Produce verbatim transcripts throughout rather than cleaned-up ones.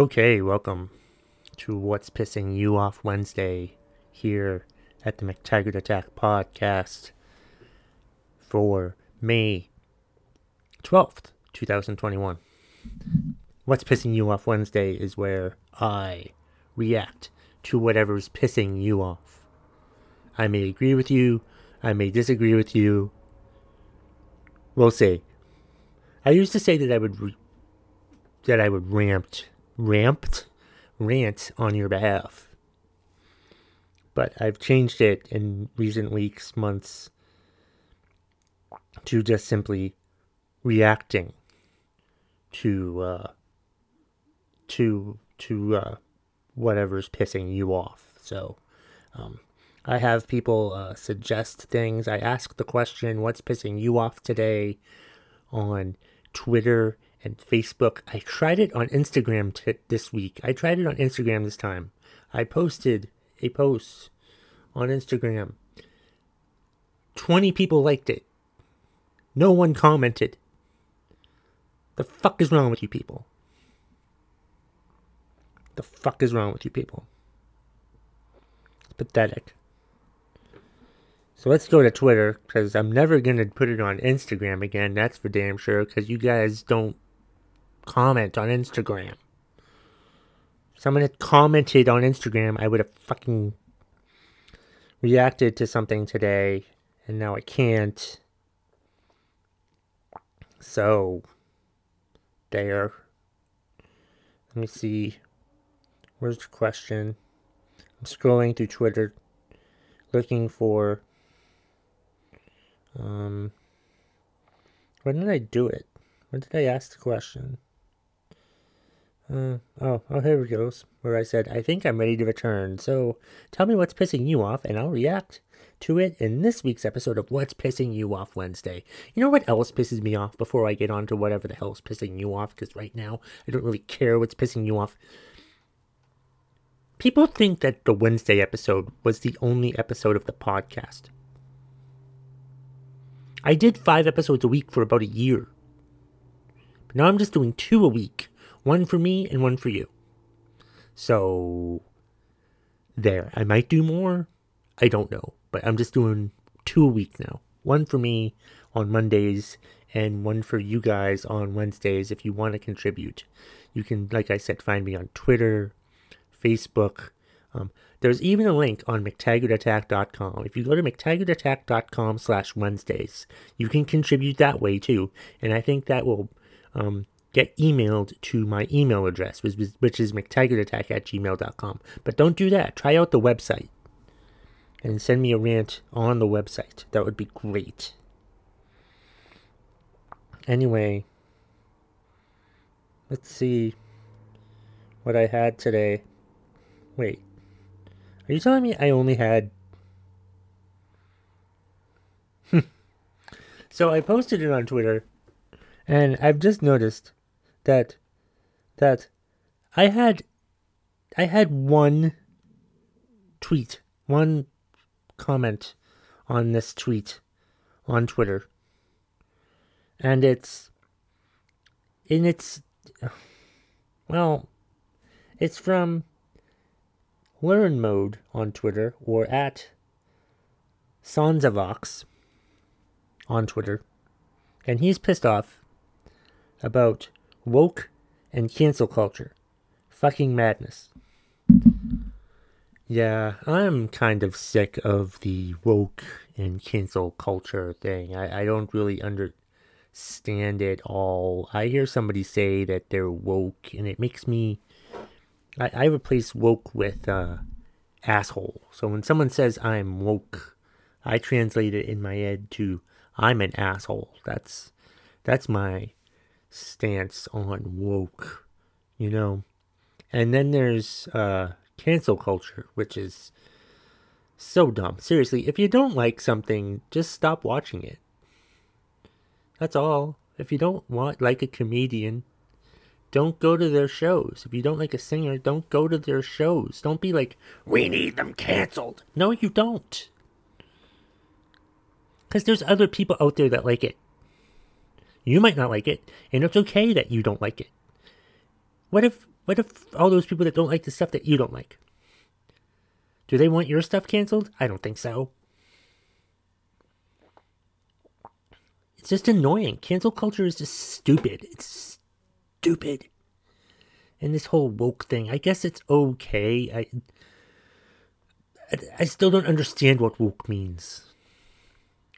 Okay, welcome to What's Pissing You Off Wednesday here at the McTaggart Attack Podcast for May twelfth, twenty twenty-one. What's Pissing You Off Wednesday is where I react to whatever's pissing you off. I may agree with you, I may disagree with you. We'll see. I used to say that I would re- that I would rant Ramped, rant on your behalf. But I've changed it in recent weeks, months, to just simply reacting to uh, to to uh, whatever's pissing you off. So um, I have people uh, suggest things. I ask the question, "What's pissing you off today?" on Twitter and Facebook. I tried it on Instagram t- this week. I tried it on Instagram this time. I posted a post on Instagram. twenty people liked it. No one commented. The fuck is wrong with you people? The fuck is wrong with you people? It's pathetic. So let's go to Twitter, because I'm never going to put it on Instagram again. That's for damn sure, because you guys don't comment on Instagram. If someone had commented on Instagram, I would have fucking reacted to something today, and now I can't. So, there. Let me see. Where's the question? I'm scrolling through Twitter, looking for... Um, when did I do it? When did I ask the question? Uh, oh, oh, here it goes, where I said, I think I'm ready to return, so tell me what's pissing you off, and I'll react to it in this week's episode of What's Pissing You Off Wednesday. You know what else pisses me off before I get on to whatever the hell's pissing you off, because right now, I don't really care what's pissing you off. People think that the Wednesday episode was the only episode of the podcast. I did five episodes a week for about a year. But now I'm just doing two a week. One for me and one for you. So, there. I might do more. I don't know. But I'm just doing two a week now. One for me on Mondays and one for you guys on Wednesdays if you want to contribute. You can, like I said, find me on Twitter, Facebook. Um, there's even a link on McTaggart Attack dot com. If you go to McTaggart Attack dot com slash Wednesdays, you can contribute that way too. And I think that will um, get emailed to my email address, which, which is McTaggartAttack at gmail dot com. But don't do that. Try out the website and send me a rant on the website. That would be great. Anyway, let's see what I had today. Wait. Are you telling me I only had... So I posted it on Twitter, and I've just noticed that that I had I had one tweet, one comment on this tweet on Twitter. And it's in its well, it's from LearnMode on Twitter, or at Sansavox on Twitter, and he's pissed off about woke and cancel culture. Fucking madness. Yeah, I'm kind of sick of the woke and cancel culture thing. I, I don't really understand it all. I hear somebody say that they're woke, and it makes me... I, I replace woke with uh, asshole. So when someone says I'm woke, I translate it in my head to I'm an asshole. That's that's my stance on woke, you know. And then there's uh, cancel culture, which is so dumb. Seriously, if you don't like something, just stop watching it. That's all. If you don't want like a comedian, don't go to their shows. If you don't like a singer, don't go to their shows. Don't be like, we need them canceled. No, you don't. Because there's other people out there that like it. You might not like it, and it's okay that you don't like it. What if What if all those people that don't like the stuff that you don't like? Do they want your stuff canceled? I don't think so. It's just annoying. Cancel culture is just stupid. It's stupid. And this whole woke thing, I guess it's okay. I, I, I still don't understand what woke means.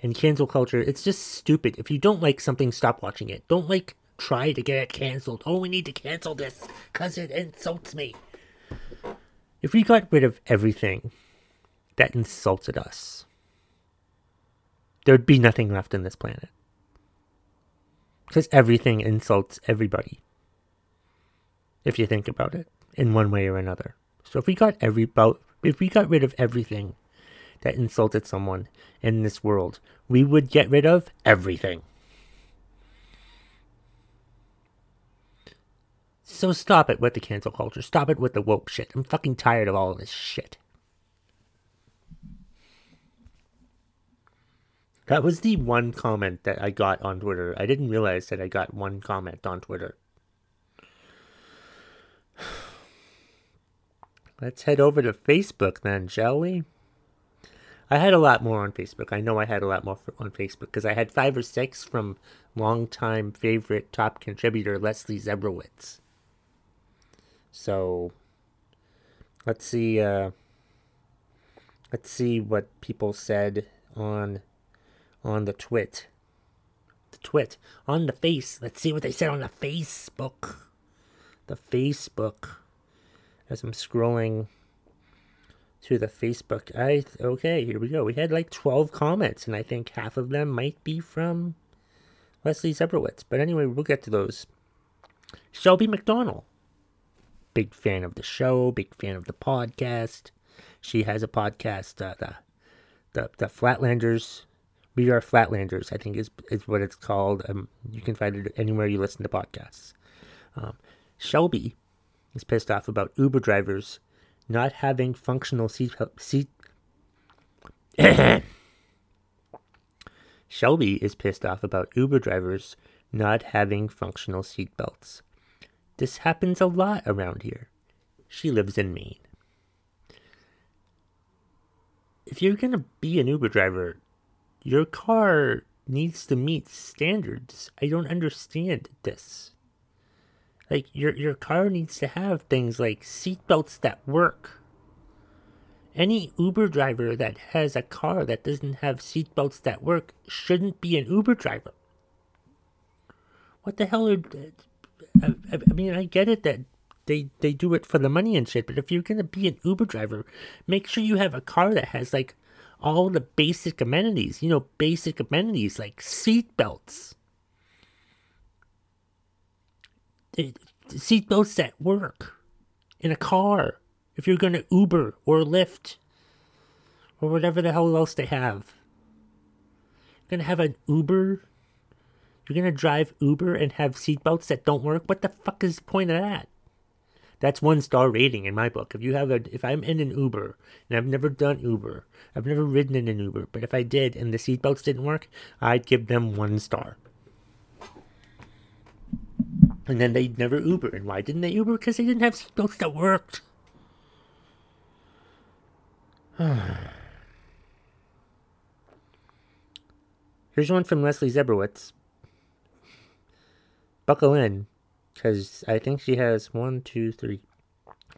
And cancel culture, it's just stupid. If you don't like something, stop watching it. Don't, like, try to get it canceled. Oh, we need to cancel this because it insults me. If we got rid of everything that insulted us, there'd be nothing left in this planet. Because everything insults everybody. If you think about it, in one way or another. So if we got every about, if we got rid of everything that insulted someone in this world, we would get rid of everything. So stop it with the cancel culture. Stop it with the woke shit. I'm fucking tired of all of this shit. That was the one comment that I got on Twitter. I didn't realize that I got one comment on Twitter. Let's head over to Facebook then, shall we? I had a lot more on Facebook. I know I had a lot more on Facebook because I had five or six from longtime favorite top contributor Leslie Zebrowitz. So, let's see, uh, let's see what people said on... On the twit. The twit. On the face. Let's see what they said on the Facebook. The Facebook. As I'm scrolling to the Facebook. I Okay, here we go. We had like twelve comments, and I think half of them might be from Leslie Zebrowitz. But anyway, we'll get to those. Shelby McDonald. Big fan of the show. Big fan of the podcast. She has a podcast. Uh, the, the, the Flatlanders... We Are Flatlanders, I think is is what it's called. Um, you can find it anywhere you listen to podcasts. Um, Shelby is pissed off about Uber drivers not having functional seat... seat. Shelby is pissed off about Uber drivers not having functional seat belts. This happens a lot around here. She lives in Maine. If you're going to be an Uber driver... Your car needs to meet standards. I don't understand this. Like, your your car needs to have things like seatbelts that work. Any Uber driver that has a car that doesn't have seatbelts that work shouldn't be an Uber driver. What the hell are... I, I mean, I get it that they, they do it for the money and shit, but if you're going to be an Uber driver, make sure you have a car that has, like, all the basic amenities, you know, basic amenities like seat belts. Seat belts that work in a car. If you're going to Uber or Lyft or whatever the hell else they have. You're going to have an Uber. You're going to drive Uber and have seat belts that don't work. What the fuck is the point of that? That's one star rating in my book. If you have a, if I'm in an Uber, and I've never done Uber, I've never ridden in an Uber, but if I did and the seatbelts didn't work, I'd give them one star. And then they'd never Uber. And why didn't they Uber? Because they didn't have seatbelts that worked. Here's one from Leslie Zebrowitz. Buckle in. Because I think she has one, two, three,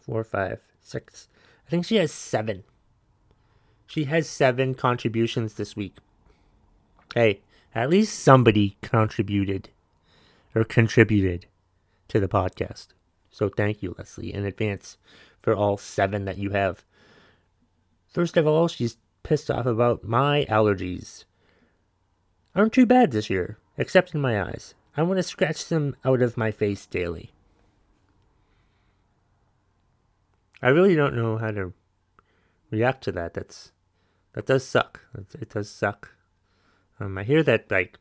four, five, six. I think she has seven. She has seven contributions this week. Hey, at least somebody contributed or contributed to the podcast. So thank you, Leslie, in advance for all seven that you have. First of all, she's pissed off about my allergies. Aren't too bad this year, except in my eyes. I want to scratch them out of my face daily. I really don't know how to react to that. That's that does suck. It does suck. Um, I hear that like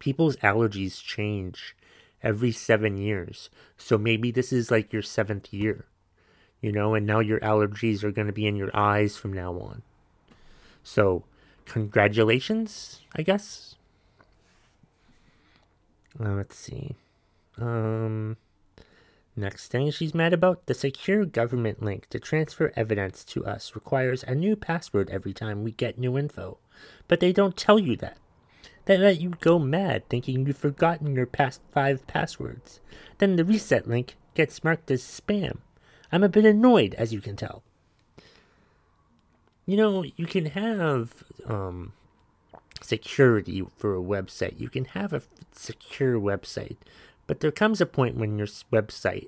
people's allergies change every seven years. So maybe this is like your seventh year, you know, and now your allergies are going to be in your eyes from now on. So congratulations, I guess. Uh, let's see. Um, Next thing she's mad about, the secure government link to transfer evidence to us requires a new password every time we get new info. But they don't tell you that. They let you go mad thinking you've forgotten your past five passwords. Then the reset link gets marked as spam. I'm a bit annoyed, as you can tell. You know, you can have um, security for a website. You can have a secure website. But there comes a point when your website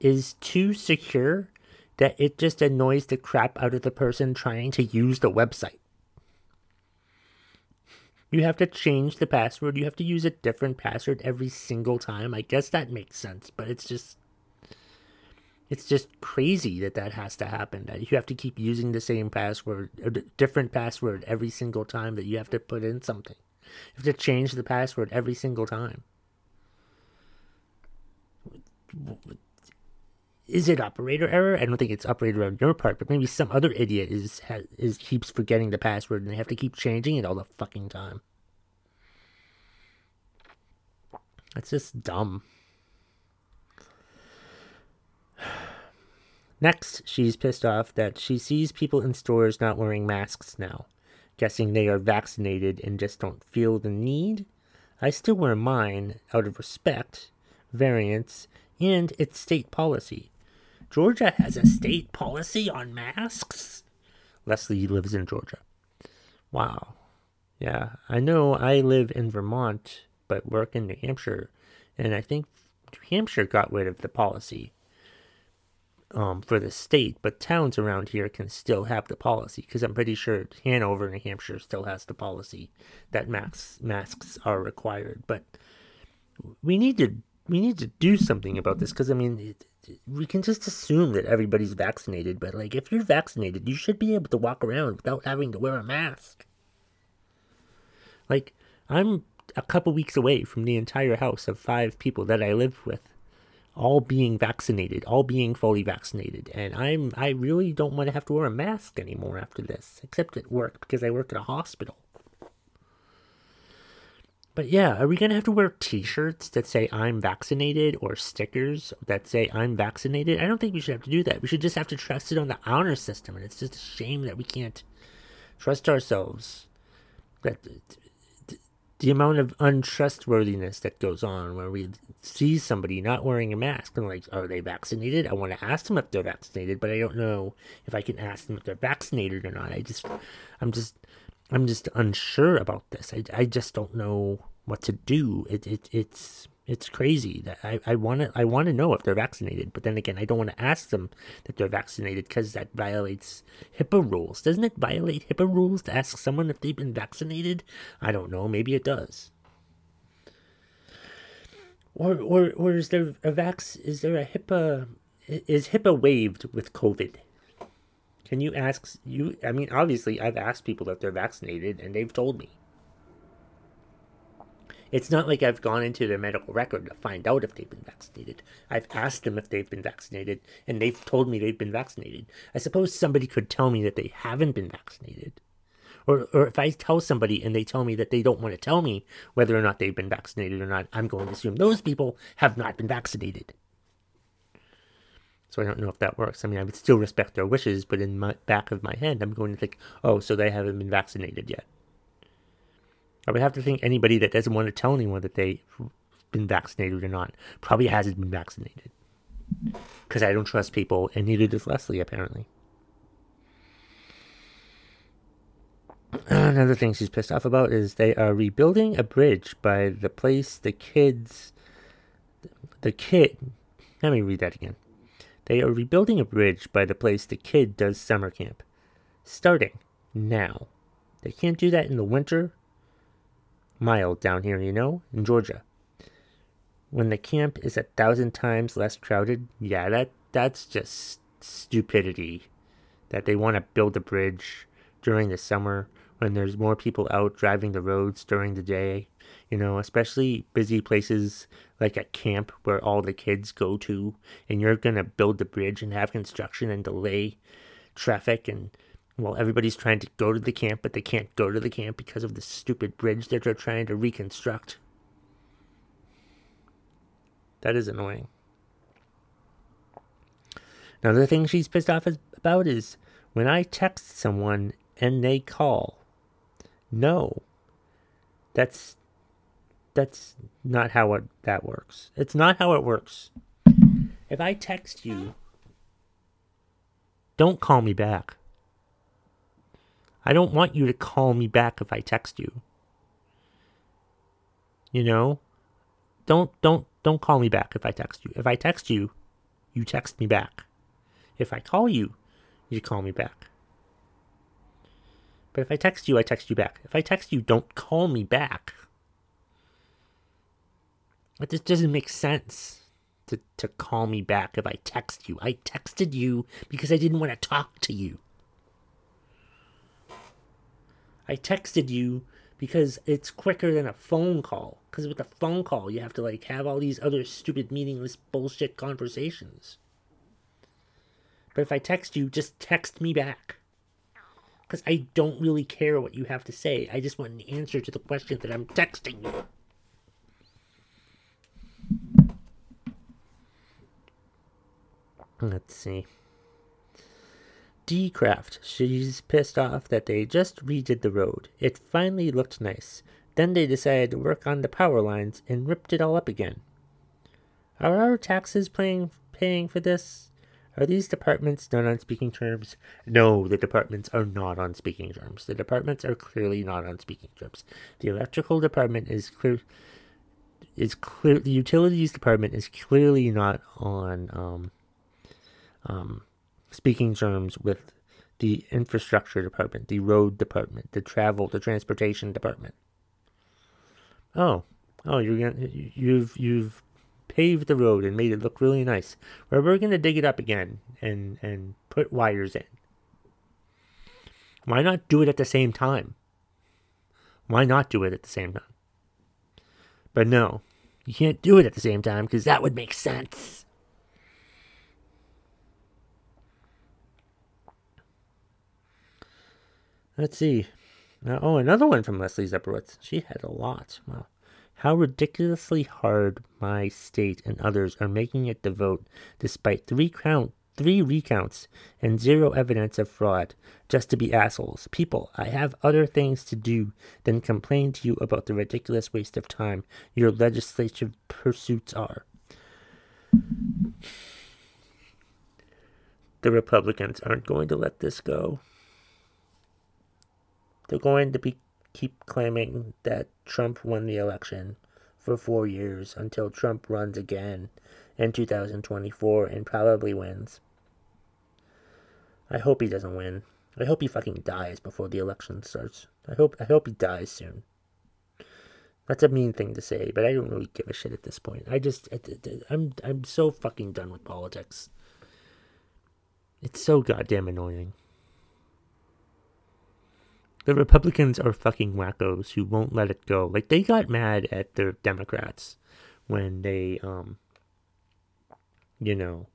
is too secure that it just annoys the crap out of the person trying to use the website. You have to change the password. You have to use a different password every single time. I guess that makes sense, but it's just it's just crazy that that has to happen. That you have to keep using the same password, a different password every single time that you have to put in something. You have to change the password every single time. Is it operator error? I don't think it's operator on your part, but maybe some other idiot is has, is keeps forgetting the password and they have to keep changing it all the fucking time. That's just dumb. Next, she's pissed off that she sees people in stores not wearing masks now, guessing they are vaccinated and just don't feel the need. I still wear mine out of respect, variants, and its state policy. Georgia has a state policy on masks? Leslie lives in Georgia. Wow. Yeah, I know I live in Vermont, but work in New Hampshire, and I think New Hampshire got rid of the policy um, for the state, but towns around here can still have the policy, because I'm pretty sure Hanover, New Hampshire still has the policy that masks, masks are required, but we need to We need to do something about this, because, I mean, we can just assume that everybody's vaccinated, but, like, if you're vaccinated, you should be able to walk around without having to wear a mask. Like, I'm a couple weeks away from the entire house of five people that I live with, all being vaccinated, all being fully vaccinated, and I'm, I really don't want to have to wear a mask anymore after this, except at work, because I work at a hospital. But yeah, are we going to have to wear t-shirts that say I'm vaccinated or stickers that say I'm vaccinated? I don't think we should have to do that. We should just have to trust it on the honor system. And it's just a shame that we can't trust ourselves. That the amount of untrustworthiness that goes on where we see somebody not wearing a mask and like, are they vaccinated? I want to ask them if they're vaccinated, but I don't know if I can ask them if they're vaccinated or not. I just, I'm just... I'm just unsure about this. I, I just don't know what to do. It it it's it's crazy that I I want to I want to know if they're vaccinated, but then again I don't want to ask them that they're vaccinated because that violates HIPAA rules. Doesn't it violate HIPAA rules to ask someone if they've been vaccinated? I don't know. Maybe it does. Or or or is there a vax? Is there a HIPAA? Is HIPAA waived with COVID? Can you ask, you? I mean, obviously, I've asked people if they're vaccinated, and they've told me. It's not like I've gone into their medical record to find out if they've been vaccinated. I've asked them if they've been vaccinated, and they've told me they've been vaccinated. I suppose somebody could tell me that they haven't been vaccinated. Or or if I tell somebody and they tell me that they don't want to tell me whether or not they've been vaccinated or not, I'm going to assume those people have not been vaccinated. So I don't know if that works. I mean, I would still respect their wishes, but in my back of my head, I'm going to think, oh, so they haven't been vaccinated yet. I would have to think anybody that doesn't want to tell anyone that they've been vaccinated or not probably hasn't been vaccinated. Because I don't trust people, and neither does Leslie, apparently. Another thing she's pissed off about is they are rebuilding a bridge by the place the kids... The kid... Let me read that again. They are rebuilding a bridge by the place the kid does summer camp. Starting now. They can't do that in the winter. Mild down here, you know, in Georgia. When the camp is a thousand times less crowded. Yeah, that that's just stupidity. That they want to build a bridge during the summer when there's more people out driving the roads during the day. You know, especially busy places like a camp where all the kids go to, and you're going to build the bridge and have construction and delay traffic, and, well, everybody's trying to go to the camp, but they can't go to the camp because of the stupid bridge that they're trying to reconstruct. That is annoying. Another thing she's pissed off about is when I text someone and they call. No. That's that's not how it, that works. It's not how it works. If I text you, don't call me back. I don't want you to call me back if I text you. You know? Don't don't don't call me back if I text you. If I text you, you text me back. If I call you, you call me back. But if I text you, I text you back. If I text you, don't call me back. It just doesn't make sense to, to call me back if I text you. I texted you because I didn't want to talk to you. I texted you because it's quicker than a phone call. Because with a phone call, you have to like have all these other stupid, meaningless, bullshit conversations. But if I text you, just text me back. Because I don't really care what you have to say. I just want an answer to the question that I'm texting you. Let's see. D-Craft. She's pissed off that they just redid the road. It finally looked nice. Then they decided to work on the power lines and ripped it all up again. Are our taxes paying, paying for this? Are these departments not on speaking terms? No, the departments are not on speaking terms. The departments are clearly not on speaking terms. The electrical department is clear. Is clear. The utilities department is clearly not on um, um, speaking terms with the infrastructure department, the road department, the travel, the transportation department. Oh, oh, you're gonna, you've you've. paved the road and made it look really nice. Well, we're going to dig it up again and, and put wires in. Why not do it at the same time? Why not do it at the same time? But no, you can't do it at the same time because that would make sense. Let's see. Uh, oh, another one from Leslie Zebrowitz. She had a lot. Wow. How ridiculously hard my state and others are making it the vote despite three count, three recounts and zero evidence of fraud just to be assholes. People, I have other things to do than complain to you about the ridiculous waste of time your legislative pursuits are. The Republicans aren't going to let this go. They're going to be keep claiming that Trump won the election for four years until Trump runs again in two thousand twenty-four and probably wins. I hope he doesn't win. I hope he fucking dies before the election starts. I hope I hope he dies soon. That's a mean thing to say, but I don't really give a shit at this point. I just I'm I'm so fucking done with politics. It's so goddamn annoying. The Republicans are fucking wackos who won't let it go. Like, they got mad at the Democrats when they, um, you know,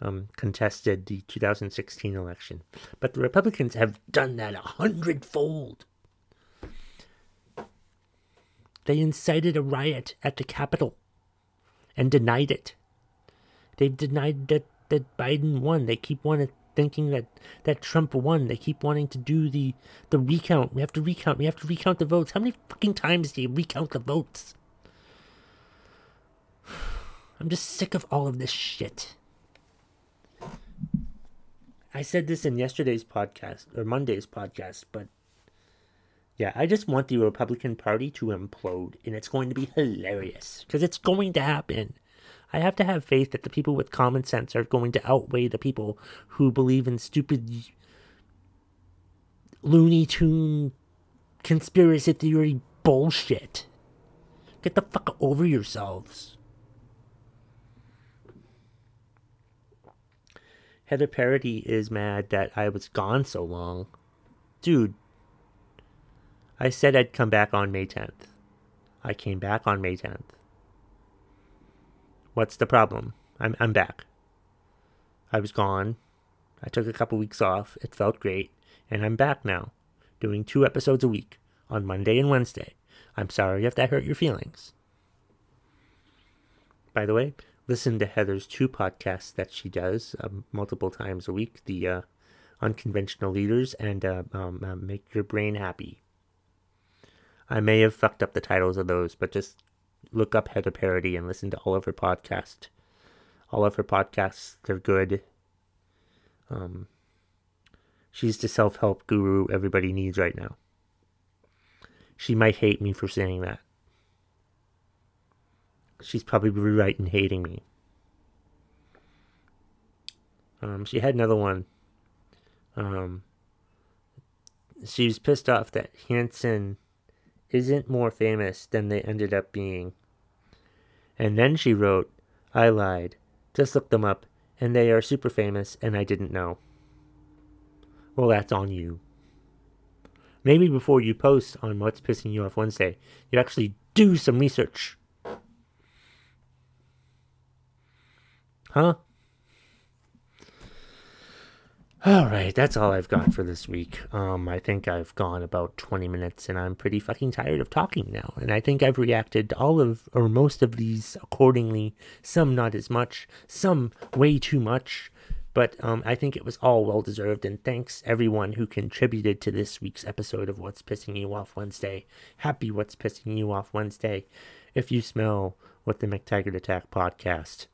um, contested the two thousand sixteen election. But the Republicans have done that a hundredfold. They incited a riot at the Capitol and denied it. They've denied that, that Biden won. They keep wanting to thinking that, that Trump won. They keep wanting to do the, the recount. We have to recount. We have to recount the votes. How many fucking times do you recount the votes? I'm just sick of all of this shit. I said this in yesterday's podcast, or Monday's podcast, but yeah, I just want the Republican Party to implode, and it's going to be hilarious, because it's going to happen. I have to have faith that the people with common sense are going to outweigh the people who believe in stupid Looney Tune conspiracy theory bullshit. Get the fuck over yourselves. Heather Parody is mad that I was gone so long. Dude, I said I'd come back on May tenth. I came back on May tenth. What's the problem? I'm I'm back. I was gone. I took a couple weeks off. It felt great. And I'm back now, doing two episodes a week, on Monday and Wednesday. I'm sorry if that hurt your feelings. By the way, listen to Heather's two podcasts that she does uh, multiple times a week, the uh, Unconventional Leaders and uh, um, uh, Make Your Brain Happy. I may have fucked up the titles of those, but just look up Heather Parody and listen to all of her podcasts. All of her podcasts, they're good. Um, she's the self-help guru everybody needs right now. She might hate me for saying that. She's probably right in hating me. Um, she had another one. Um, she was pissed off that Hanson isn't more famous than they ended up being. And then she wrote, I lied. Just looked them up, and they are super famous, and I didn't know. Well, that's on you. Maybe before you post on What's Pissing You Off Wednesday, you actually do some research. Huh? All right, that's all I've got for this week. Um, I think I've gone about twenty minutes, and I'm pretty fucking tired of talking now. And I think I've reacted to all of, or most of these accordingly. Some not as much, some way too much. But um, I think it was all well-deserved, and thanks everyone who contributed to this week's episode of What's Pissing You Off Wednesday. Happy What's Pissing You Off Wednesday. If you smell what the McTaggart Attack Podcast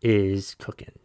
is cooking.